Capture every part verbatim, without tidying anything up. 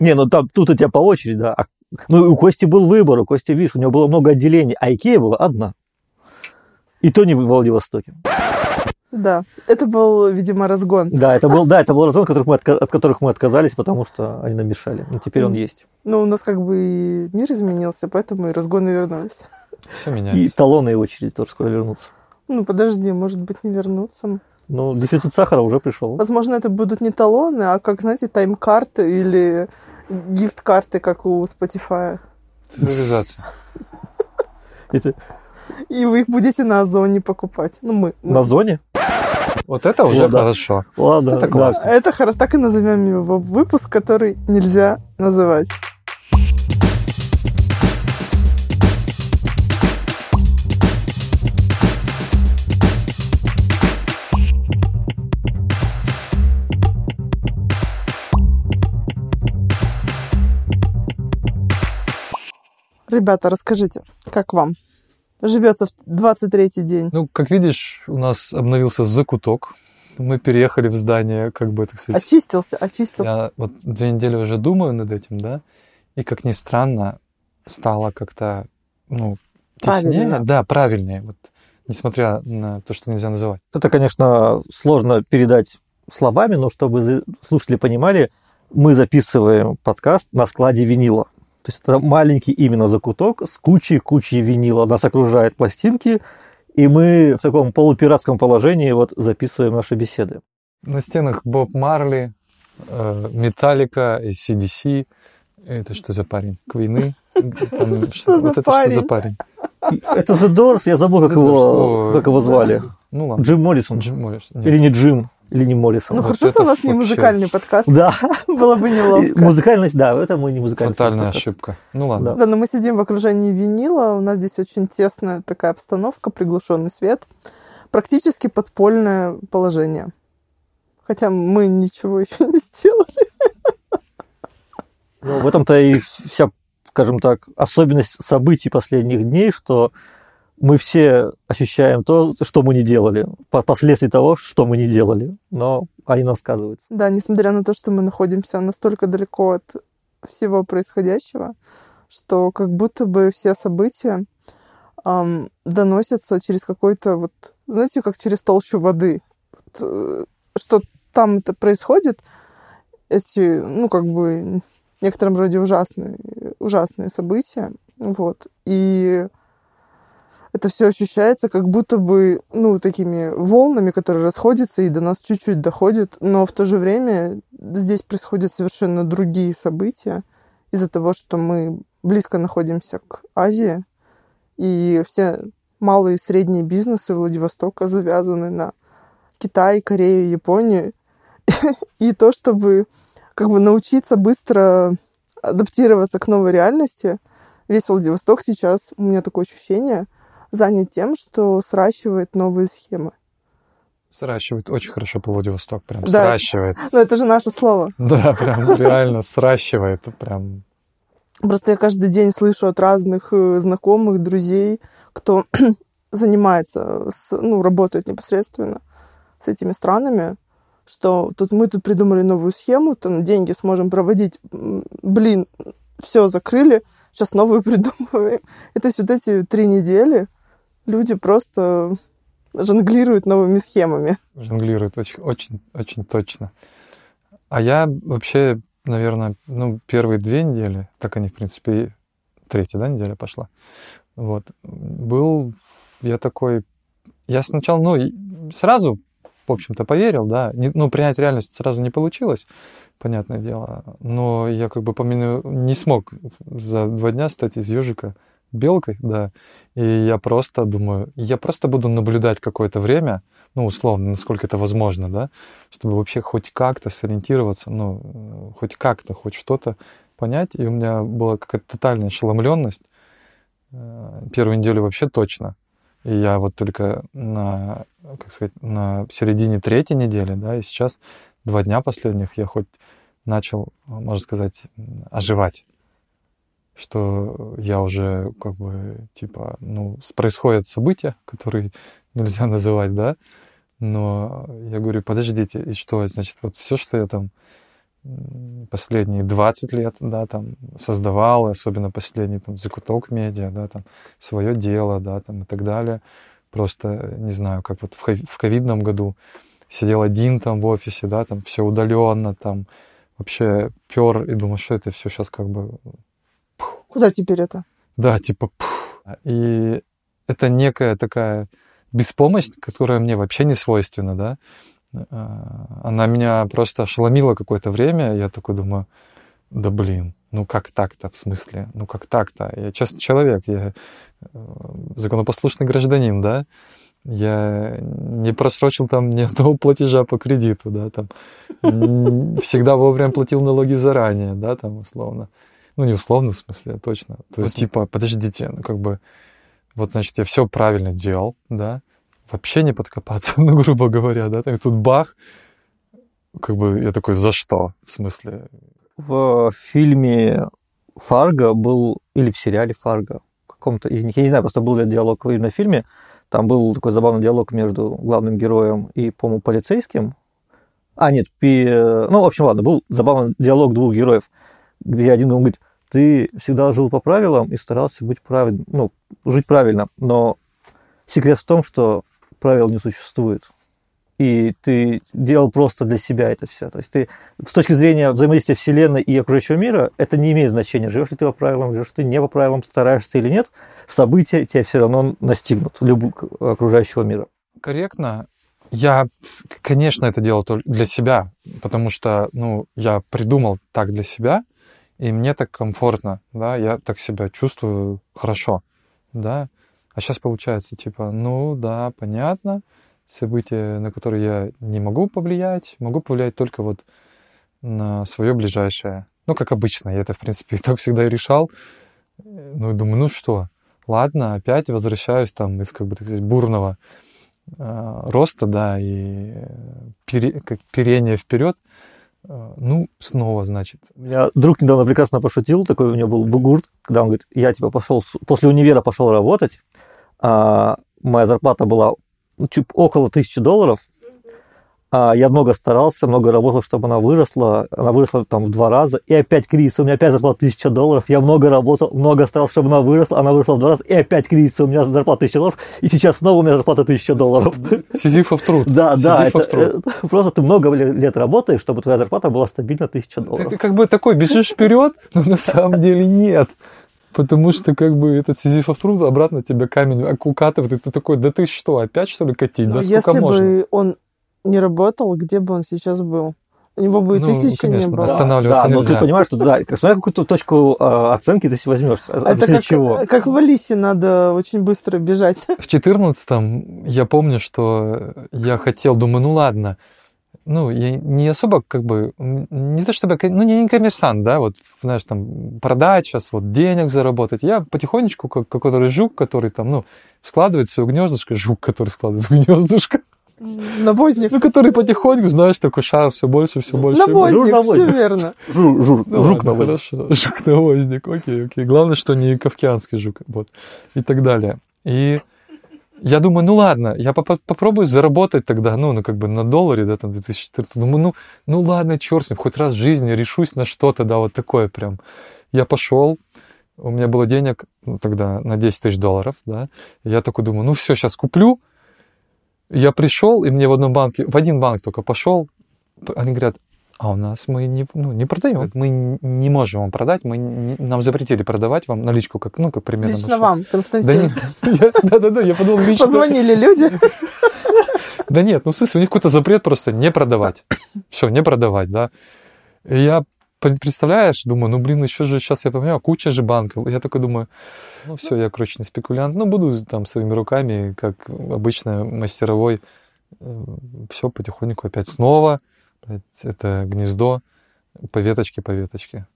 Не, ну там тут у тебя по очереди, да. Ну, у Кости был выбор, у Кости, видишь, у него было много отделений, а Икея была одна. И то не в Владивостоке. Да, это был, видимо, разгон. Да, это был, да, это был разгон, которых мы, от которых мы отказались, потому что они нам мешали. Но теперь он есть. Ну, у нас как бы и мир изменился, поэтому и разгоны вернулись. Все меняется. И талоны и очереди тоже скоро вернутся. Ну, подожди, может быть, не вернутся. Ну, дефицит сахара уже пришел. Возможно, это будут не талоны, а, как, знаете, тайм-карты или гифт-карты, как у Spotify. Цивилизация. И вы их будете на Озоне покупать. Ну, мы. На Озоне? Вот это уже Ладно. хорошо. Ладно. Это классно. Это хорошо. Так и назовем его. Выпуск, который нельзя называть. Ребята, расскажите, как вам? Живется в двадцать третий день. Ну, как видишь, у нас обновился закуток. Мы переехали в здание, как бы, так сказать... Очистился, очистился. Я вот две недели уже думаю над этим, да? И, как ни странно, стало как-то, ну, теснее. Правильно. Да, правильнее, вот, несмотря на то, что нельзя называть. Это, конечно, сложно передать словами, но чтобы слушатели понимали, мы записываем подкаст на складе винила. То есть это маленький именно закуток с кучей-кучей винила. Нас окружают пластинки, и мы в таком полупиратском положении вот записываем наши беседы. На стенах Боб Марли, Металлика, эй си ди си. Это что за парень? Квины? Что за парень? Это The Doors, я забыл, как его звали. Джим Моррисон. Или не Джим. Ленни Моррисон. Ну, вот хорошо, что у нас не музыкальный подкаст. Да. Было бы неловко. Музыкальность, да, это мы не музыкальный подкаст. Фатальная ошибка. Ну, ладно. Да, но мы сидим в окружении винила, у нас здесь очень тесная такая обстановка, приглушенный свет, практически подпольное положение. Хотя мы ничего еще не сделали. Ну, в этом-то и вся, скажем так, особенность событий последних дней, что... Мы все ощущаем то, что мы не делали, последствия того, что мы не делали, но они нам сказываются. Да, несмотря на то, что мы находимся настолько далеко от всего происходящего, что как будто бы все события эм, доносятся через какой-то вот, знаете, как через толщу воды. Вот, э, что там это происходит, эти, ну, как бы, в некотором роде ужасные, ужасные события, вот, и... Это все ощущается как будто бы, ну, такими волнами, которые расходятся и до нас чуть-чуть доходят, но в то же время здесь происходят совершенно другие события из-за того, что мы близко находимся к Азии, и все малые и средние бизнесы Владивостока завязаны на Китай, Корею, Японию, и то, чтобы как бы научиться быстро адаптироваться к новой реальности, весь Владивосток сейчас, у меня такое ощущение, занят тем, что сращивает новые схемы. Сращивает. Очень хорошо по Владивостоку. Прям да. Сращивает. Ну, это же наше слово. Да, прям реально сращивает. Прям. Просто я каждый день слышу от разных знакомых, друзей, кто занимается, с, ну, работает непосредственно с этими странами, что тут мы тут придумали новую схему, там деньги сможем проводить. Блин, все закрыли, сейчас новую придумываем. И то есть вот эти три недели люди просто жонглируют новыми схемами. Жонглируют очень, очень, очень точно. А я вообще, наверное, ну, первые две недели, так они, в принципе, и третья, да, неделя пошла, вот, был я такой... Я сначала, ну, сразу, в общем-то, поверил, да, не, ну, принять реальность сразу не получилось, понятное дело, но я как бы помню, не смог за два дня стать из ежика белкой, да, и я просто думаю, я просто буду наблюдать какое-то время, ну, условно, насколько это возможно, да, чтобы вообще хоть как-то сориентироваться, ну, хоть как-то, хоть что-то понять, и у меня была какая-то тотальная ошеломленность первую неделю вообще точно, и я вот только на, как сказать, на середине третьей недели, да, и сейчас два дня последних я хоть начал, можно сказать, оживать, что я уже как бы, типа, ну, происходят события, которые нельзя называть, да, но я говорю, подождите, и что, значит, вот все, что я там последние двадцать лет, да, там, создавал, особенно последний, там, закуток медиа, да, там, свое дело, да, там, и так далее. Просто, не знаю, как вот в ковидном году сидел один там в офисе, да, там, все удаленно, там, вообще пер, и думал, что это все сейчас как бы... Пух. Куда теперь это? Да, типа... Пух. И это некая такая беспомощность, которая мне вообще не свойственна, да, она меня просто ошеломила какое-то время. Я такой думаю, да блин, ну как так-то, в смысле? Ну как так-то? Я честный человек, я законопослушный гражданин, да? Я не просрочил там ни одного платежа по кредиту, да, там. Всегда вовремя платил налоги заранее, да, там, условно. Ну не условно, в смысле, а точно. То есть, типа, подождите, ну как бы, вот, значит, я все правильно делал, да? Вообще не подкопаться, ну, грубо говоря, да, и тут бах, как бы я такой, за что, в смысле? В фильме «Фарго» был, или в сериале «Фарго», каком-то из них, я не знаю, просто был ли диалог именно в фильме, там был такой забавный диалог между главным героем и, по-моему, полицейским, а, нет, пи... ну, в общем, ладно, был забавный диалог двух героев, где один ему говорит, ты всегда жил по правилам и старался быть правильным, ну, жить правильно, но секрет в том, что правил не существует. И ты делал просто для себя это все. То есть ты с точки зрения взаимодействия Вселенной и окружающего мира, это не имеет значения, живешь ли ты по правилам, живешь ли ты не по правилам, стараешься или нет, события тебя все равно настигнут, любого окружающего мира. Корректно. Я, конечно, это делал для себя, потому что, ну, я придумал так для себя, и мне так комфортно, да, я так себя чувствую хорошо, да. А сейчас получается, типа, ну да, понятно, события, на которые я не могу повлиять, могу повлиять только вот на свое ближайшее. Ну, как обычно, я это, в принципе, и так всегда и решал. Ну, думаю, ну что, ладно, опять возвращаюсь там из, как бы, так сказать, бурного э, роста, да, и пере, как перение вперед. Ну, снова, значит. У меня друг недавно прекрасно пошутил, такой у него был бугурт, когда он говорит, я, типа, пошел, после универа пошел работать, а моя зарплата была чуть около тысячи долларов, а я много старался, много работал, чтобы она выросла, она выросла там в два раза, и опять кризис, у меня опять зарплата тысяча долларов, я много работал, много старался, чтобы она выросла, она выросла в два раза, и опять кризис, у меня зарплата тысяча долларов, и сейчас снова у меня зарплата тысяча долларов. Сизифов труд. Да, да, это, труд. Это, просто ты много лет работаешь, чтобы твоя зарплата была стабильно тысяча долларов. Ты, ты как бы такой бежишь вперед, но на самом деле нет. Потому что, как бы, этот сизифов труд обратно тебя камень укатывает, и ты такой, да ты что, опять, что ли, катить? Да сколько можно? Если бы он не работал, где бы он сейчас был? У него бы и ну, тысячи конечно, не было. Останавливаться да, нельзя. Но ты понимаешь, что да, смотря какую-то точку э, оценки ты возьмешь. Это как, чего? Как в Алисе, надо очень быстро бежать. В четырнадцатом я помню, что я хотел, думаю, ну ладно, ну я не особо как бы, не то чтобы, ну я не коммерсант, да, вот, знаешь, там, продать сейчас, вот, денег заработать. Я потихонечку, как какой-то жук, который там, ну, складывает свое гнездышко, жук, который складывает свое гнездышко, навозник. Ну, который потихоньку, знаешь, такой шар все больше, все больше. Навозник, жур, навозник. Все верно. Жур, жур, ну, жук-навозник. Хорошо, жук-навозник, окей, окей. Главное, что не кавказский жук, вот, и так далее. И я думаю, ну ладно, я поп- попробую заработать тогда, ну, ну, как бы на долларе, да, там, две тысячи четырнадцатом. Думаю, ну, ну ладно, черт с ним, хоть раз в жизни решусь на что-то, да, вот такое прям. Я пошел, у меня было денег, ну, тогда на десять тысяч долларов, да, я такой думаю, ну все, сейчас куплю. Я пришел, и мне в одном банке, в один банк только пошел, они говорят, а у нас мы не, ну, не продаем, мы не можем вам продать, мы не, нам запретили продавать вам наличку, как, ну, как примерно... Лично машину. Вам, Константин. Да-да-да, я подумал, лично... Позвонили люди. Да нет, ну, в смысле, у них какой-то запрет просто не продавать. Все, не продавать, да. И я, представляешь, думаю, ну, блин, еще же сейчас я понимаю, куча же банков. Я только думаю, ну, все, я, короче, не спекулянт. Ну, буду там своими руками, как обычно, мастеровой. Все, потихоньку опять снова. Это гнездо по веточке, по веточке.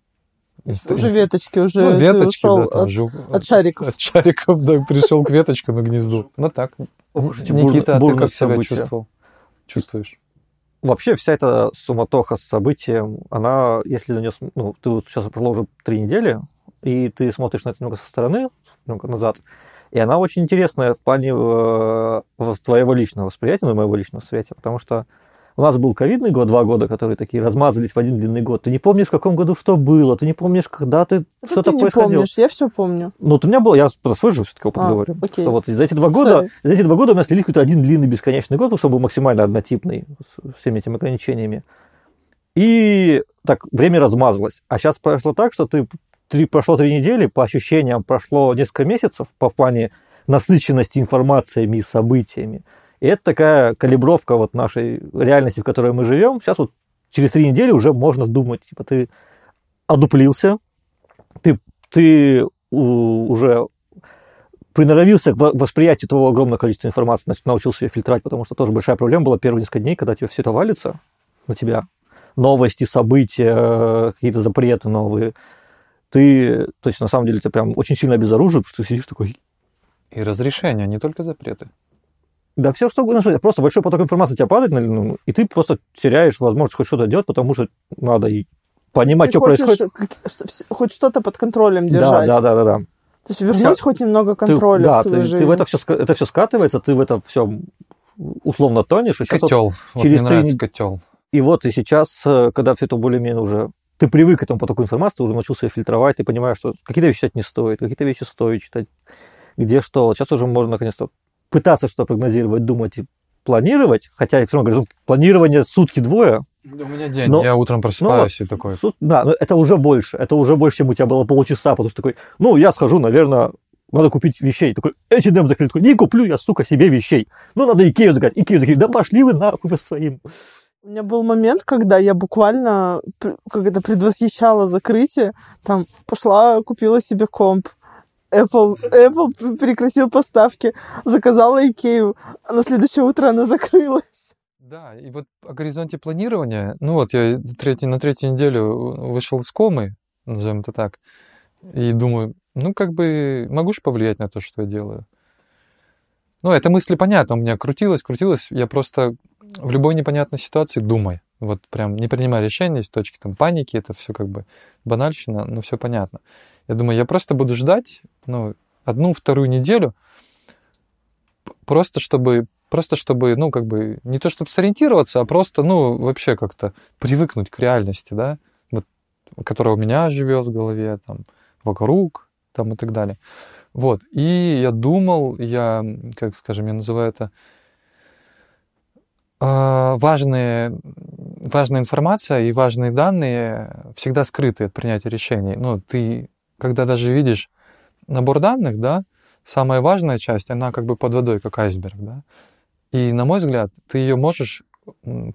Инст... Уже веточки, уже ну, веточки, да, там, от, жук, от шариков. От шариков, да, пришел к веточкам и гнезду. Ну, так. Никита, а ты как себя чувствовал? Чувствуешь? Вообще вся эта суматоха с событием, она, если на нее, ну, ты вот сейчас прошло уже три недели, и ты смотришь на это немного со стороны, немного назад, и она очень интересная в плане э, твоего личного восприятия, ну, моего личного восприятия, потому что У нас был ковидный год, два года, которые такие размазались в один длинный год. Ты не помнишь, в каком году что было, ты не помнишь, когда ты это что-то происходило. Ты не помнишь, я все помню. Ну, вот у меня было, я про свой же все-таки опыт а, говорю, окей. Что вот за эти два года, за эти два года у меня слились какой-то один длинный бесконечный год, потому что он был максимально однотипный с всеми этими ограничениями. И так время размазалось. А сейчас прошло так, что ты, ты прошло три недели, по ощущениям прошло несколько месяцев по плане насыщенности информациями и событиями. И это такая калибровка вот нашей реальности, в которой мы живем. Сейчас вот через три недели уже можно думать, типа ты одуплился, ты, ты уже приноровился к восприятию того огромного количества информации, значит, научился ее фильтровать, потому что тоже большая проблема была первые несколько дней, когда тебе все это валится на тебя. Новости, события, какие-то запреты новые. Ты, то есть, на самом деле, ты прям очень сильно обезоружен, потому что ты сидишь такой... И разрешения, не только запреты. Да все, что угодно. Просто большой поток информации тебя падает, ну, и ты просто теряешь возможность хоть что-то делать, потому что надо и понимать, ты что хочешь, происходит. Хоть что-то под контролем держать. Да, да, да, да. То есть вернуть хоть немного контроля ты, да, в свою ты, жизнь. Ты в это все, это все скатывается, ты в это все условно тонешь. И котел. Вот, вот через мне нравится ты... котел. И вот и сейчас, когда все это более-менее уже... Ты привык к этому потоку информации, ты уже научился фильтровать, ты понимаешь, что какие-то вещи читать не стоит, какие-то вещи стоит читать, где что. Сейчас уже можно, наконец-то, пытаться что-то прогнозировать, думать и планировать, хотя я все равно говорю, планирование сутки-двое. Да у меня день, но, я утром просыпаюсь ну, и такой... Сут, да, но это уже больше, это уже больше, чем у тебя было полчаса, потому что такой, ну, я схожу, наверное, надо купить вещей. Такой, эйч энд эм закрыт, такой, не куплю я, сука, себе вещей. Ну, надо Икею закрыть. Икею закрыть, да пошли вы нахуй своим... У меня был момент, когда я буквально как это предвосхищала закрытие, там пошла, купила себе комп, Apple, Apple прекратил поставки, заказала Икею, а на следующее утро она закрылась. Да, и вот о горизонте планирования, ну вот я третий, на третью неделю вышел из комы, назовем это так, и думаю, ну как бы могу же повлиять на то, что я делаю. Ну, эта мысль понятна, у меня крутилась, крутилась, я просто... В любой непонятной ситуации думай. Вот прям не принимай решения с точки там, паники, это все как бы банальщина, но все понятно. Я думаю, я просто буду ждать ну, одну-вторую неделю, просто чтобы, просто чтобы, ну, как бы, не то чтобы сориентироваться, а просто, ну, вообще как-то привыкнуть к реальности, да, вот, которая у меня живет в голове, там, вокруг, там и так далее. Вот. И я думал, я, как скажем, я называю это... Важные, важная информация и важные данные всегда скрыты от принятия решений. Ну, ты, когда даже видишь набор данных, да, самая важная часть, она как бы под водой, как айсберг, да. И, на мой взгляд, ты ее можешь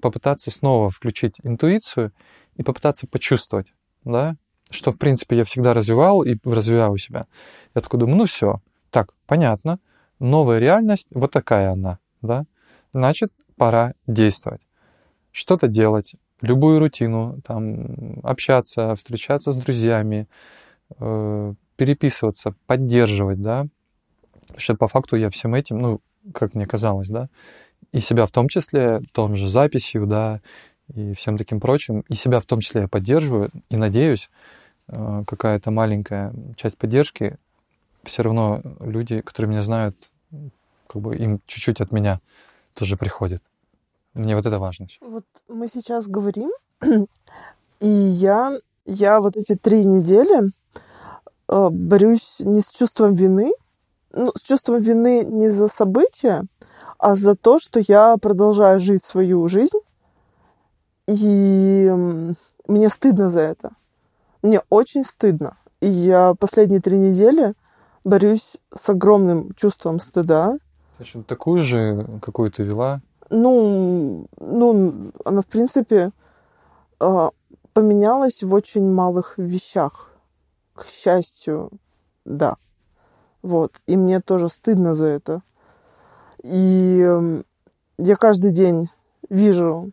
попытаться снова включить интуицию и попытаться почувствовать, да, что, в принципе, я всегда развивал и развиваю у себя. Я такой думаю, ну все, так, понятно, новая реальность, вот такая она, да. Значит, пора действовать. Что-то делать, любую рутину, там, общаться, встречаться с друзьями, э, переписываться, поддерживать, да. Потому что по факту я всем этим, ну, как мне казалось, да, и себя в том числе, том же записью, да, и всем таким прочим, и себя в том числе я поддерживаю, и надеюсь, э, какая-то маленькая часть поддержки, все равно люди, которые меня знают, как бы им чуть-чуть от меня тоже приходит. Мне вот это важно. Вот мы сейчас говорим, и я, я вот эти три недели э, борюсь не с чувством вины, ну, с чувством вины не за события, а за то, что я продолжаю жить свою жизнь, и мне стыдно за это. Мне очень стыдно. И я последние три недели борюсь с огромным чувством стыда. Значит, такую же, какую ты вела? Ну, ну, она, в принципе, поменялась в очень малых вещах. К счастью, да. Вот. И мне тоже стыдно за это. И я каждый день вижу,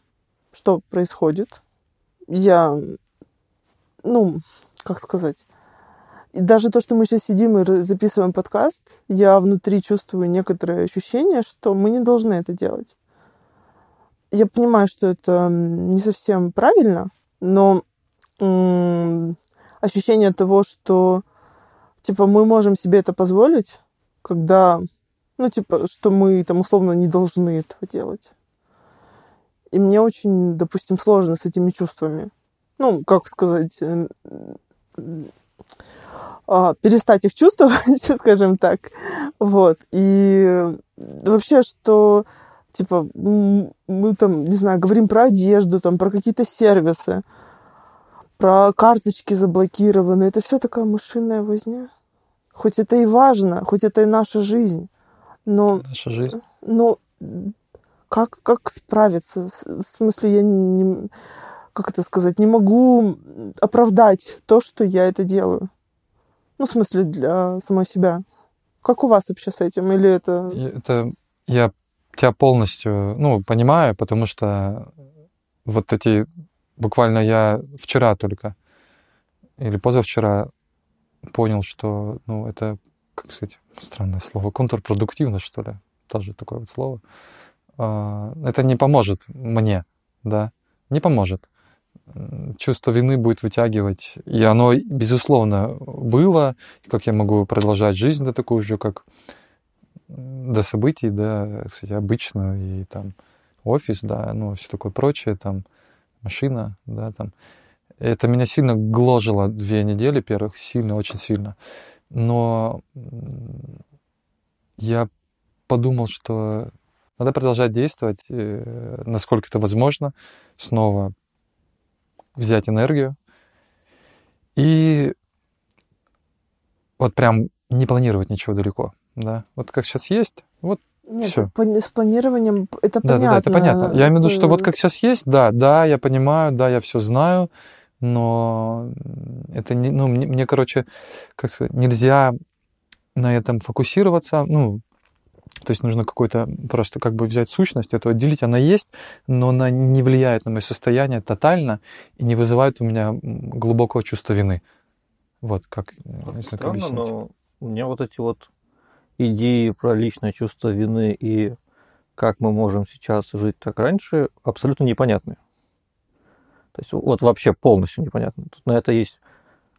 что происходит. Я, ну, как сказать... И даже то, что мы сейчас сидим и записываем подкаст, я внутри чувствую некоторое ощущение, что мы не должны это делать. Я понимаю, что это не совсем правильно, но м- ощущение того, что типа мы можем себе это позволить, когда, ну, типа, что мы там условно не должны этого делать. И мне очень, допустим, сложно с этими чувствами. Ну, как сказать, перестать их чувствовать, скажем так. Вот. И вообще, что, типа, мы там, не знаю, говорим про одежду, там, про какие-то сервисы, про карточки заблокированные. Это все такая мышиная возня. Хоть это и важно, хоть это и наша жизнь, но... Наша жизнь. Но как, как справиться? В смысле, я не... Как это сказать? Не могу оправдать то, что я это делаю. Ну, в смысле, для самой себя. Как у вас вообще с этим? Или это... Это я тебя полностью, ну, понимаю, потому что вот эти... Буквально я вчера только или позавчера понял, что, ну, это, как сказать, странное слово, контрпродуктивно, что ли, тоже такое вот слово. Это не поможет мне, да, не поможет. Чувство вины будет вытягивать, и оно, безусловно, было, как я могу продолжать жизнь до такую же, как до событий, да, обычную, и там офис, да, ну, все такое прочее, там, машина, да, там. Это меня сильно гложило две недели первых, сильно, очень сильно. Но я подумал, что надо продолжать действовать, насколько это возможно, снова взять энергию и вот прям не планировать ничего далеко, да. Вот как сейчас есть, вот. Нет, всё. С планированием это да, понятно. Да, да, это понятно. Я имею в виду, что вот как сейчас есть, да, да, я понимаю, да, я все знаю, но это не, ну, мне, мне, короче, как сказать, нельзя на этом фокусироваться, ну, то есть нужно какой-то просто как бы взять сущность, эту отделить, она есть, но она не влияет на мое состояние тотально и не вызывает у меня глубокого чувства вины. Вот как, не знаю, как объяснить. Но у меня вот эти вот идеи про личное чувство вины и как мы можем сейчас жить так раньше абсолютно непонятны. То есть вот вообще полностью непонятны. Тут на это есть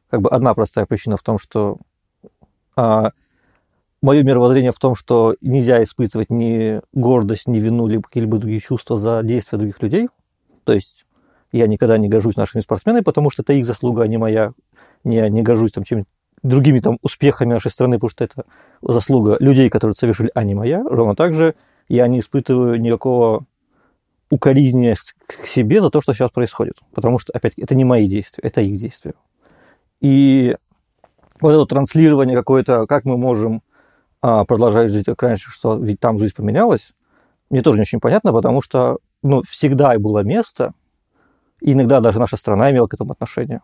как бы одна простая причина в том, что а, мое мировоззрение в том, что нельзя испытывать ни гордость, ни вину, либо какие-либо другие чувства за действия других людей. То есть я никогда не гожусь нашими спортсменами, потому что это их заслуга, а не моя. Я не гожусь там чем-нибудь другими там успехами нашей страны, потому что это заслуга людей, которые совершили, а не моя. Ровно так же я не испытываю никакого укоризнения к себе за то, что сейчас происходит. Потому что, опять-таки, это не мои действия, это их действия. И вот это транслирование какое-то, как мы можем продолжать жить как раньше, что ведь там жизнь поменялась, мне тоже не очень понятно, потому что, ну, всегда было место, и иногда даже наша страна имела к этому отношение,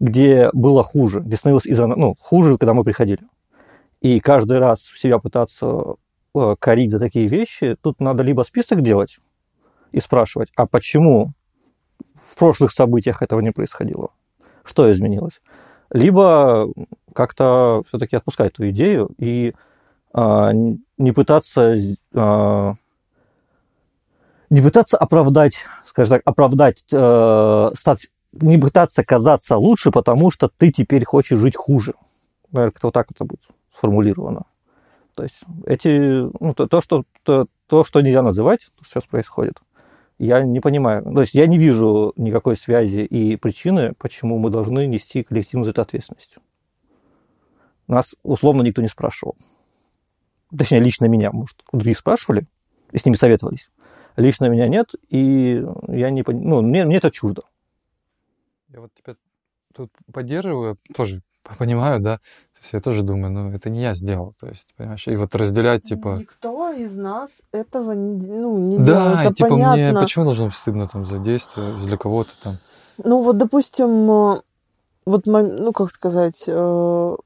где было хуже, где становилось из-за, ну, хуже, когда мы приходили. И каждый раз себя пытаться корить за такие вещи, тут надо либо список делать и спрашивать, а почему в прошлых событиях этого не происходило, что изменилось, либо как-то все-таки отпускать эту идею и а, не пытаться... А, не пытаться оправдать, скажем так, оправдать э, стать... не пытаться казаться лучше, потому что ты теперь хочешь жить хуже. Наверное, как-то вот так это будет сформулировано. То есть эти, ну, то, то, что, то, то, что нельзя называть, то, что сейчас происходит, я не понимаю. То есть я не вижу никакой связи и причины, почему мы должны нести коллективную за это ответственность. Нас, условно, никто не спрашивал. Точнее, лично меня, может, другие спрашивали и с ними советовались. Лично меня нет, и я не понимаю. Ну, мне, мне это чуждо. Я вот тебя тут поддерживаю, тоже понимаю, да, то есть я тоже думаю, ну, это не я сделал, то есть, понимаешь, и вот разделять, типа... Никто из нас этого не, ну, не да, делал, это и, типа, понятно. Да, мне почему должно быть стыдно там за действие, для кого-то там? Ну, вот, допустим, вот, ну, как сказать, вот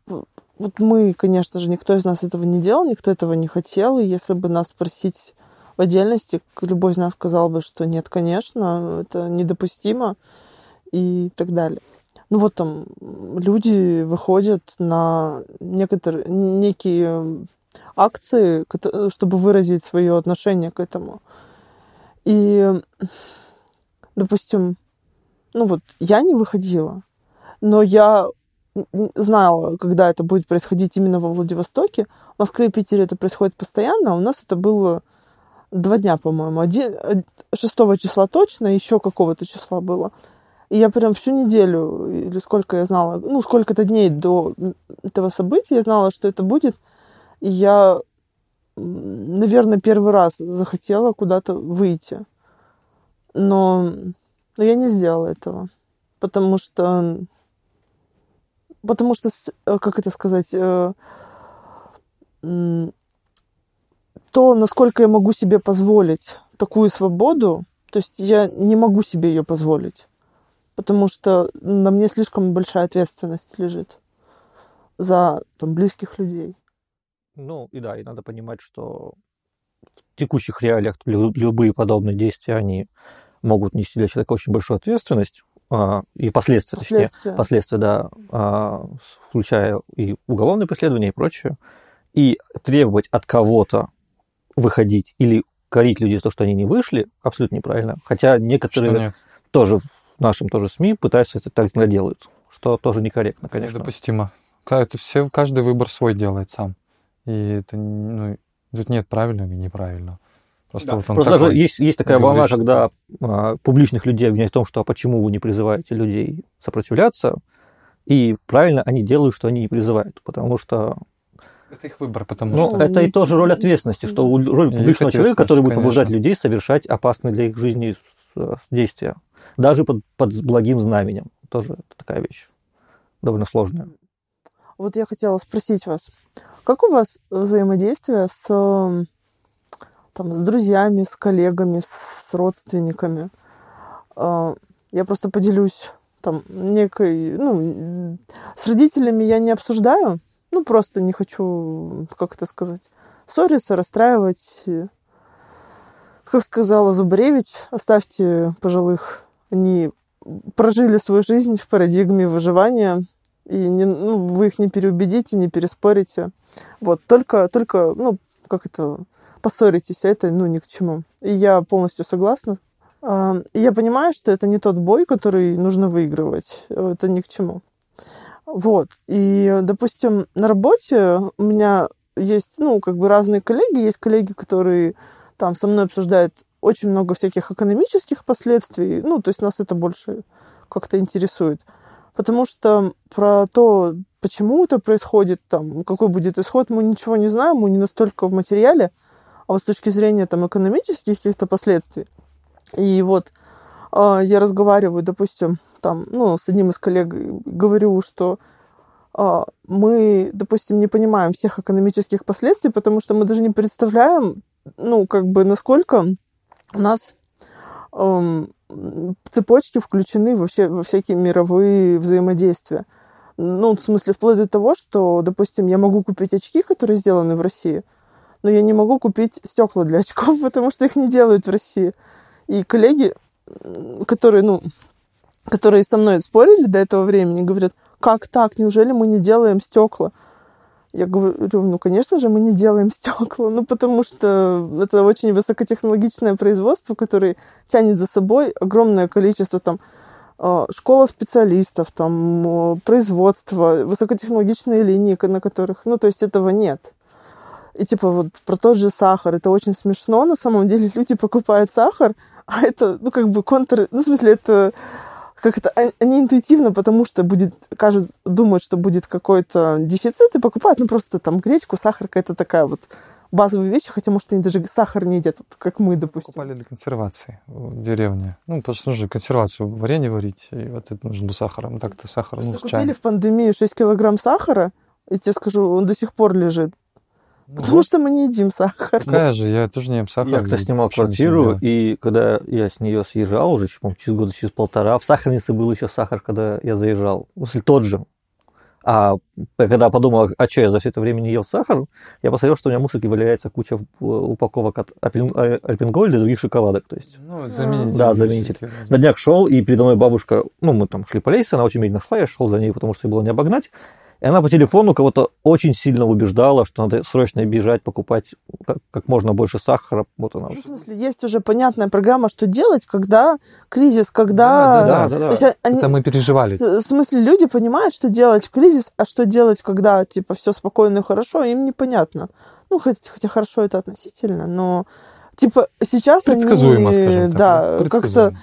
мы, конечно же, никто из нас этого не делал, никто этого не хотел, и если бы нас спросить в отдельности, любой из нас сказал бы, что нет, конечно, это недопустимо, и так далее. Ну вот там люди выходят на некоторые, некие акции, чтобы выразить свое отношение к этому. И, допустим, ну вот я не выходила, но я знала, когда это будет происходить именно во Владивостоке. В Москве и Питере это происходит постоянно, а у нас это было два дня, по-моему, один, шестого числа точно, еще какого-то числа было. И я прям всю неделю, или сколько я знала, ну, сколько-то дней до этого события, я знала, что это будет. И я, наверное, первый раз захотела куда-то выйти. Но, но я не сделала этого. Потому что... Потому что, как это сказать... То, насколько я могу себе позволить такую свободу, то есть я не могу себе ее позволить, потому что на мне слишком большая ответственность лежит за там, близких людей. Ну и да, и надо понимать, что в текущих реалиях любые подобные действия, они могут нести для человека очень большую ответственность а, и последствия, последствия, точнее, последствия, да, а, включая и уголовное преследование и прочее. И требовать от кого-то выходить или корить людей за то, что они не вышли, абсолютно неправильно. Хотя некоторые тоже в нашем тоже СМИ пытаются это так иногда делают, что тоже некорректно, конечно. Недопустимо. Это все, каждый выбор свой делает сам. И это, ну, тут нет правильного и неправильного. Просто, да. вот он Просто такой, даже есть, есть такая волна, что... когда а, публичных людей обвиняют в том, что а почему вы не призываете людей сопротивляться, и правильно они делают, что они не призывают, потому что это их выбор, потому ну, что... Ну, это и тоже роль ответственности, что роль публичного человека, который будет конечно. побуждать людей совершать опасные для их жизни действия. Даже под, под благим знаменем. Тоже такая вещь довольно сложная. Вот я хотела спросить вас, как у вас взаимодействие с, там, с друзьями, с коллегами, с родственниками? Я просто поделюсь там некой... Ну, с родителями я не обсуждаю, ну, просто не хочу, как это сказать, ссориться, расстраивать. Как сказала Зубаревич, оставьте пожилых. Они прожили свою жизнь в парадигме выживания, и не, ну, вы их не переубедите, не переспорите. Вот, только, только, ну, как это, поссоритесь, а это, ну, ни к чему. И я полностью согласна. И я понимаю, что это не тот бой, который нужно выигрывать. Это ни к чему. Вот, и, допустим, на работе у меня есть, ну, как бы разные коллеги. Есть коллеги, которые там со мной обсуждают очень много всяких экономических последствий. Ну, то есть нас это больше как-то интересует. Потому что про то, почему это происходит, там, какой будет исход, мы ничего не знаем, мы не настолько в материале. А вот с точки зрения там экономических каких-то последствий. И вот... Я разговариваю, допустим, там, ну, с одним из коллег, говорю, что э, мы, допустим, не понимаем всех экономических последствий, потому что мы даже не представляем, ну, как бы, насколько у нас э, цепочки включены вообще во всякие мировые взаимодействия. Ну, в смысле, вплоть до того, что, допустим, я могу купить очки, которые сделаны в России, но я не могу купить стекла для очков, потому что их не делают в России. И коллеги... которые, ну, которые со мной спорили до этого времени, говорят, как так, неужели мы не делаем стекла? Я говорю, ну, конечно же, мы не делаем стекла, ну, потому что это очень высокотехнологичное производство, которое тянет за собой огромное количество, там, школа специалистов, там, производство, высокотехнологичные линии, на которых, ну, то есть этого нет. И, типа, вот про тот же сахар, это очень смешно, на самом деле люди покупают сахар, а это, ну, как бы контр... Ну, в смысле, это... Как это... Они интуитивно, потому что будет... Кажется, думают, что будет какой-то дефицит, и покупают, ну, просто там гречку, сахар, какая-то такая вот базовая вещь, хотя, может, они даже сахар не едят, вот, как мы, допустим. Покупали для консервации в деревне. Ну, потому что нужно консервацию, варенье варить, и вот это нужно было сахаром. Так-то сахар, ну, в чай. Купили в пандемию шесть килограмм сахара, я тебе скажу, он до сих пор лежит. Потому вот. что мы не едим сахар. Какая же, я тоже не ем сахар. Я как-то снимал квартиру, и когда я с нее съезжал уже, через года, через полтора, в сахарнице был еще сахар, когда я заезжал. Если тот же. А когда подумал, а что я за все это время не ел сахар, я посмотрел, что у меня в мусорке валяется куча упаковок от Альпенгольда и других шоколадок. То есть. Ну, заменитель. Да, заменитель. На днях шел, и передо мной бабушка, ну, мы там шли по лестнице, она очень медленно шла, я шел за ней, потому что ее было не обогнать. И она по телефону кого-то очень сильно убеждала, что надо срочно бежать, покупать как, как можно больше сахара. Вот она. В смысле, есть уже понятная программа, что делать, когда кризис, когда... Да, да, да. да, да. То они... Это мы переживали. В смысле, люди понимают, что делать в кризис, а что делать, когда, типа, все спокойно и хорошо, им непонятно. Ну, хотя, хотя хорошо это относительно, но Типа сейчас они да, как-то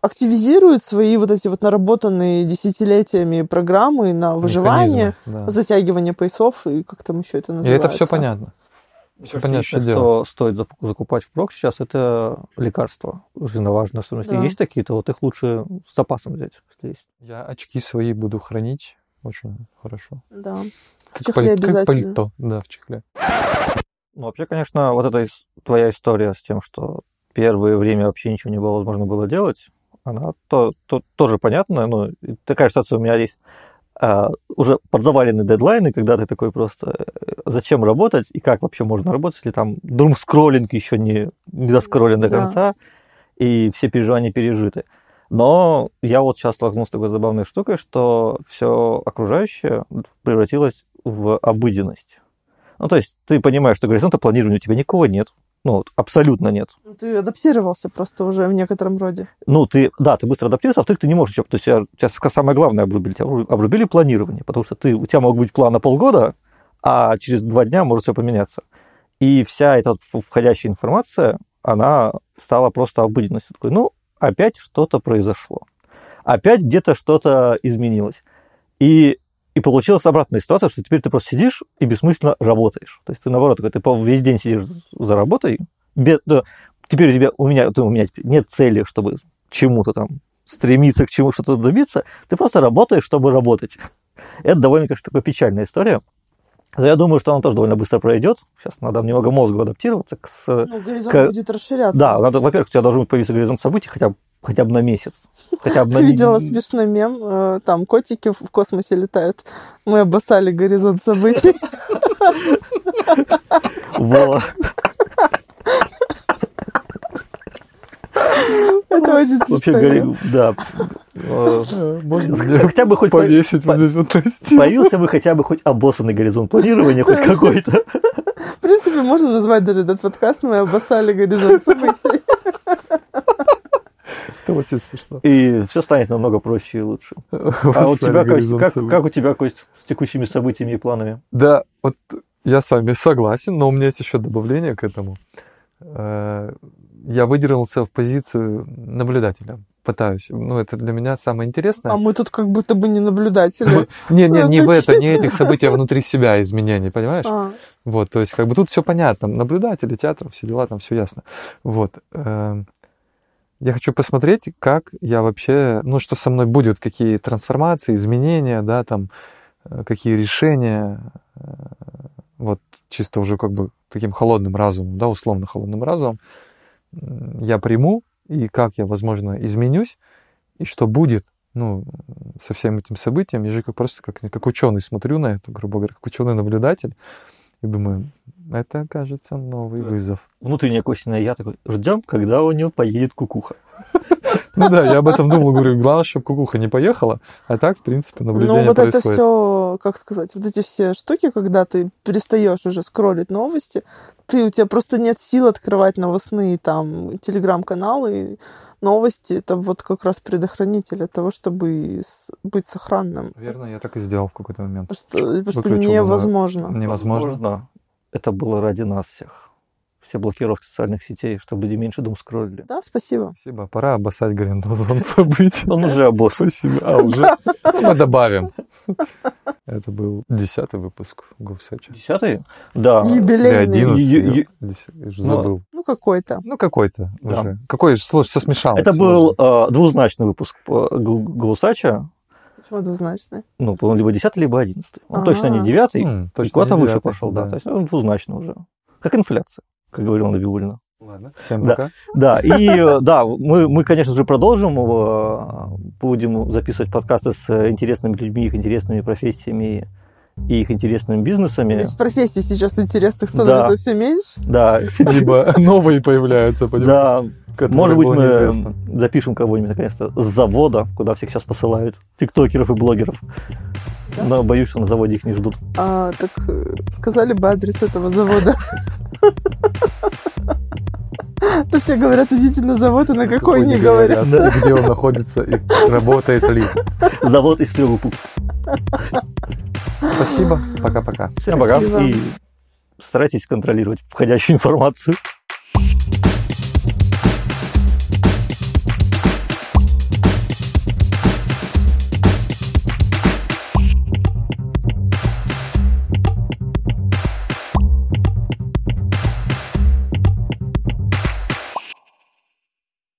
активизируют свои вот эти вот наработанные десятилетиями программы на выживание, да. затягивание поясов и как там еще это называется. И это все понятно. Все понятно, что, что стоит закупать впрок сейчас, это лекарства. Жизненно важно. Если да. есть такие-то, вот их лучше с запасом взять. Если есть. Я очки свои буду хранить очень хорошо. Да. В чехле как обязательно. Как пальто, да, в чехле. Ну, вообще, конечно, вот эта твоя история с тем, что первое время вообще ничего не было возможно было делать, она то, то, тоже понятна. Ну, такая ситуация у меня есть. Uh, уже подзавалены дедлайны, когда ты такой просто, зачем работать и как вообще можно работать, если там думскроллинг еще не, не доскроллен до конца, да. и все переживания пережиты. Но я вот сейчас столкнулся с такой забавной штукой, что все окружающее превратилось в обыденность. Ну, то есть ты понимаешь, что горизонта планирования у тебя никого нет. Ну, вот, абсолютно нет. Ты адаптировался просто уже в некотором роде. Ну, ты, да, ты быстро адаптировался, а во-вторых, ты не можешь... То есть у тебя самое главное обрубили. Тебя обрубили планирование, потому что ты, у тебя мог быть план на полгода, а через два дня может все поменяться. И вся эта входящая информация, она стала просто обыденностью. Такой, ну, опять что-то произошло. Опять где-то что-то изменилось. И... И получилась обратная ситуация, что теперь ты просто сидишь и бессмысленно работаешь. То есть ты, наоборот, ты весь день сидишь за работой. Без, да, теперь у, тебя, у, меня, у меня нет цели, чтобы чему-то там стремиться, к чему что-то добиться. Ты просто работаешь, чтобы работать. Это довольно, конечно, такая печальная история. Но я думаю, что она тоже довольно быстро пройдет. Сейчас надо немного мозгу адаптироваться. К, ну, горизонт к... будет расширяться. Да, надо, во-первых, у тебя должен быть появиться горизонт событий хотя бы. Хотя бы на месяц. Хотя бы на... Видела смешной мем, там котики в космосе летают. Мы обоссали горизонт событий. Вот. Это очень смешно. Да. Можно хотя бы хоть повесить. Появился бы хотя бы хоть обоссанный горизонт планирования, хоть какой-то. В принципе, можно назвать даже этот подкаст «Мы обоссали горизонт событий». Это очень смешно. И все станет намного проще и лучше. А у тебя как, как, как у тебя, Кость, с текущими событиями и планами? Да, вот я с вами согласен, но у меня есть еще добавление к этому. Я выдернулся в позицию наблюдателя. Пытаюсь. Ну, это для меня самое интересное. А мы тут как будто бы не наблюдатели. Не, не, не в это, не этих событий, а внутри себя изменений, понимаешь? Вот, то есть как бы тут все понятно. Наблюдатели, театр, все дела, там все ясно. Вот. Я хочу посмотреть, как я вообще, ну, что со мной будет, какие трансформации, изменения, да, там, какие решения, вот чисто уже как бы таким холодным разумом, да, условно холодным разумом я приму, и как я, возможно, изменюсь, и что будет, ну, со всем этим событием. Я же как просто как, как ученый смотрю на это, грубо говоря, как ученый-наблюдатель, и думаю, это, кажется, новый вызов. Внутреннее косвенное я такой, ждем, когда у него поедет кукуха. Ну да, я об этом думал, говорю, главное, чтобы кукуха не поехала, а так, в принципе, наблюдение происходит. Ну вот это все, как сказать, вот эти все штуки, когда ты перестаешь уже скроллить новости, ты, у тебя просто нет сил открывать новостные там телеграм-каналы, новости, это вот как раз предохранитель от того, чтобы быть сохранным. Верно, я так и сделал в какой-то момент. Потому что невозможно. Невозможно. Это было ради нас всех. Все блокировки социальных сетей, чтобы люди меньше дум скроллили. Да, спасибо. Спасибо. Пора обоссать горизонт событий. Он уже обоссал себя. А, уже? Мы добавим. Это был десятый выпуск Гуфсача. Десятый? Да. Юбилейный. Забыл. Ну, какой-то. Ну, какой-то уже. Какой же, все смешалось. Это был двузначный выпуск Гуфсача. Почему двузначный? Ну, он либо десятый, либо одиннадцатый. Он А-а-а. Точно не девятый, м-м, точно куда-то не выше пошел, да. да. То есть он двузначно уже. Как инфляция, как говорила Набиуллина. Ладно, всем да. пока. Да, и да, мы, мы, конечно же, продолжим. Будем записывать подкасты с интересными людьми, их интересными профессиями и их интересными бизнесами. Ведь профессий сейчас интересных становится да. все меньше. Да. Либо новые появляются, понимаешь? Да. Может быть, мы неизвестно. запишем кого-нибудь, наконец-то, с завода, куда всех сейчас посылают, тиктокеров и блогеров. Да? Но боюсь, что на заводе их не ждут. А, так сказали бы адрес этого завода. То все говорят, идите на завод, а на какой не говорят. Где он находится и работает ли. Завод из трех букв. Спасибо. Пока-пока. Всем пока. И старайтесь контролировать входящую информацию.